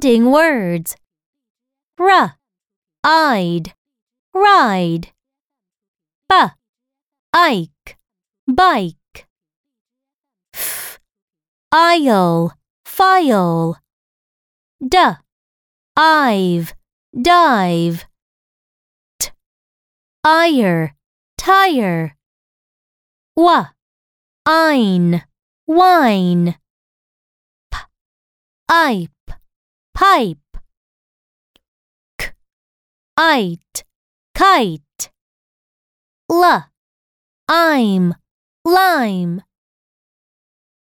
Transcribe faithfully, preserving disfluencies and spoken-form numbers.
ending words. R-eyed, ride. B-ike, bike. F-isle, file. D-ive, dive. T-ire, tire. W-ine, wine. P-ipe, pipe. K-ite, kite. L-ime, lime.